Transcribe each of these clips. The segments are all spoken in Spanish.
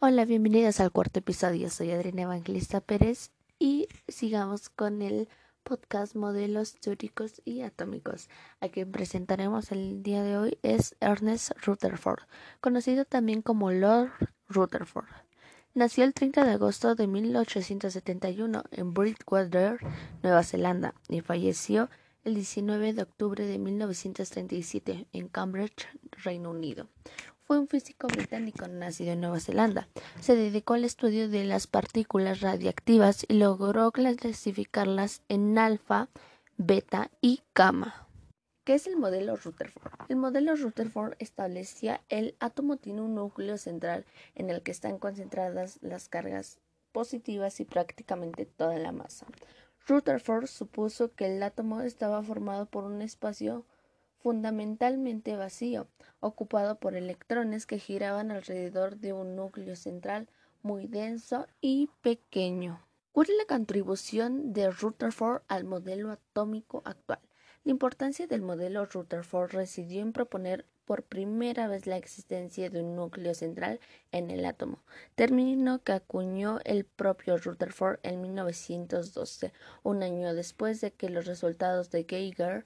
Hola, bienvenidos al cuarto episodio. Soy Adriana Evangelista Pérez y sigamos con el podcast Modelos Teóricos y Atómicos. A quien presentaremos el día de hoy es Ernest Rutherford, conocido también como Lord Rutherford. Nació el 30 de agosto de 1871 en Bridgewater, Nueva Zelanda, y falleció el 19 de octubre de 1937 en Cambridge, Reino Unido. Fue un físico británico nacido en Nueva Zelanda. Se dedicó al estudio de las partículas radiactivas y logró clasificarlas en alfa, beta y gamma. ¿Qué es el modelo Rutherford? El modelo Rutherford establecía el átomo tiene un núcleo central en el que están concentradas las cargas positivas y prácticamente toda la masa. Rutherford supuso que el átomo estaba formado por un espacio fundamentalmente vacío, ocupado por electrones que giraban alrededor de un núcleo central muy denso y pequeño. ¿Cuál es la contribución de Rutherford al modelo atómico actual? La importancia del modelo Rutherford residió en proponer por primera vez la existencia de un núcleo central en el átomo, término que acuñó el propio Rutherford en 1912, un año después de que los resultados de Geiger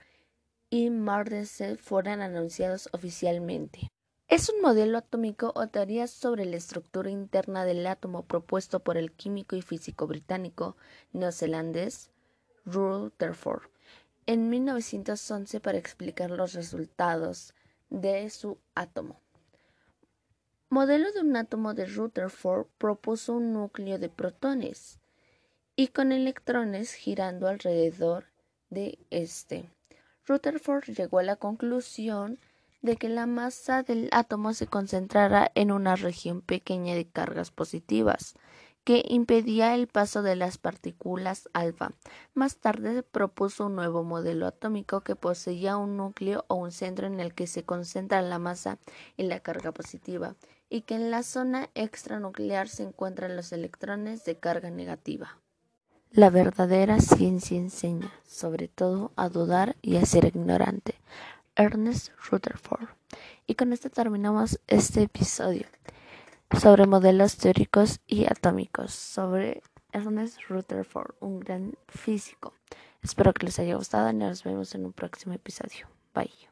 y Marsden fueran anunciados oficialmente. Es un modelo atómico o teoría sobre la estructura interna del átomo propuesto por el químico y físico británico neozelandés Rutherford en 1911 para explicar los resultados de su átomo. Modelo de un átomo de Rutherford propuso un núcleo de protones y con electrones girando alrededor de este. Rutherford llegó a la conclusión de que la masa del átomo se concentrara en una región pequeña de cargas positivas, que impedía el paso de las partículas alfa. Más tarde propuso un nuevo modelo atómico que poseía un núcleo o un centro en el que se concentra la masa y la carga positiva, y que en la zona extranuclear se encuentran los electrones de carga negativa. La verdadera ciencia enseña, sobre todo, a dudar y a ser ignorante. Ernest Rutherford. Y con esto terminamos este episodio sobre modelos teóricos y atómicos, sobre Ernest Rutherford, un gran físico. Espero que les haya gustado y nos vemos en un próximo episodio. Bye.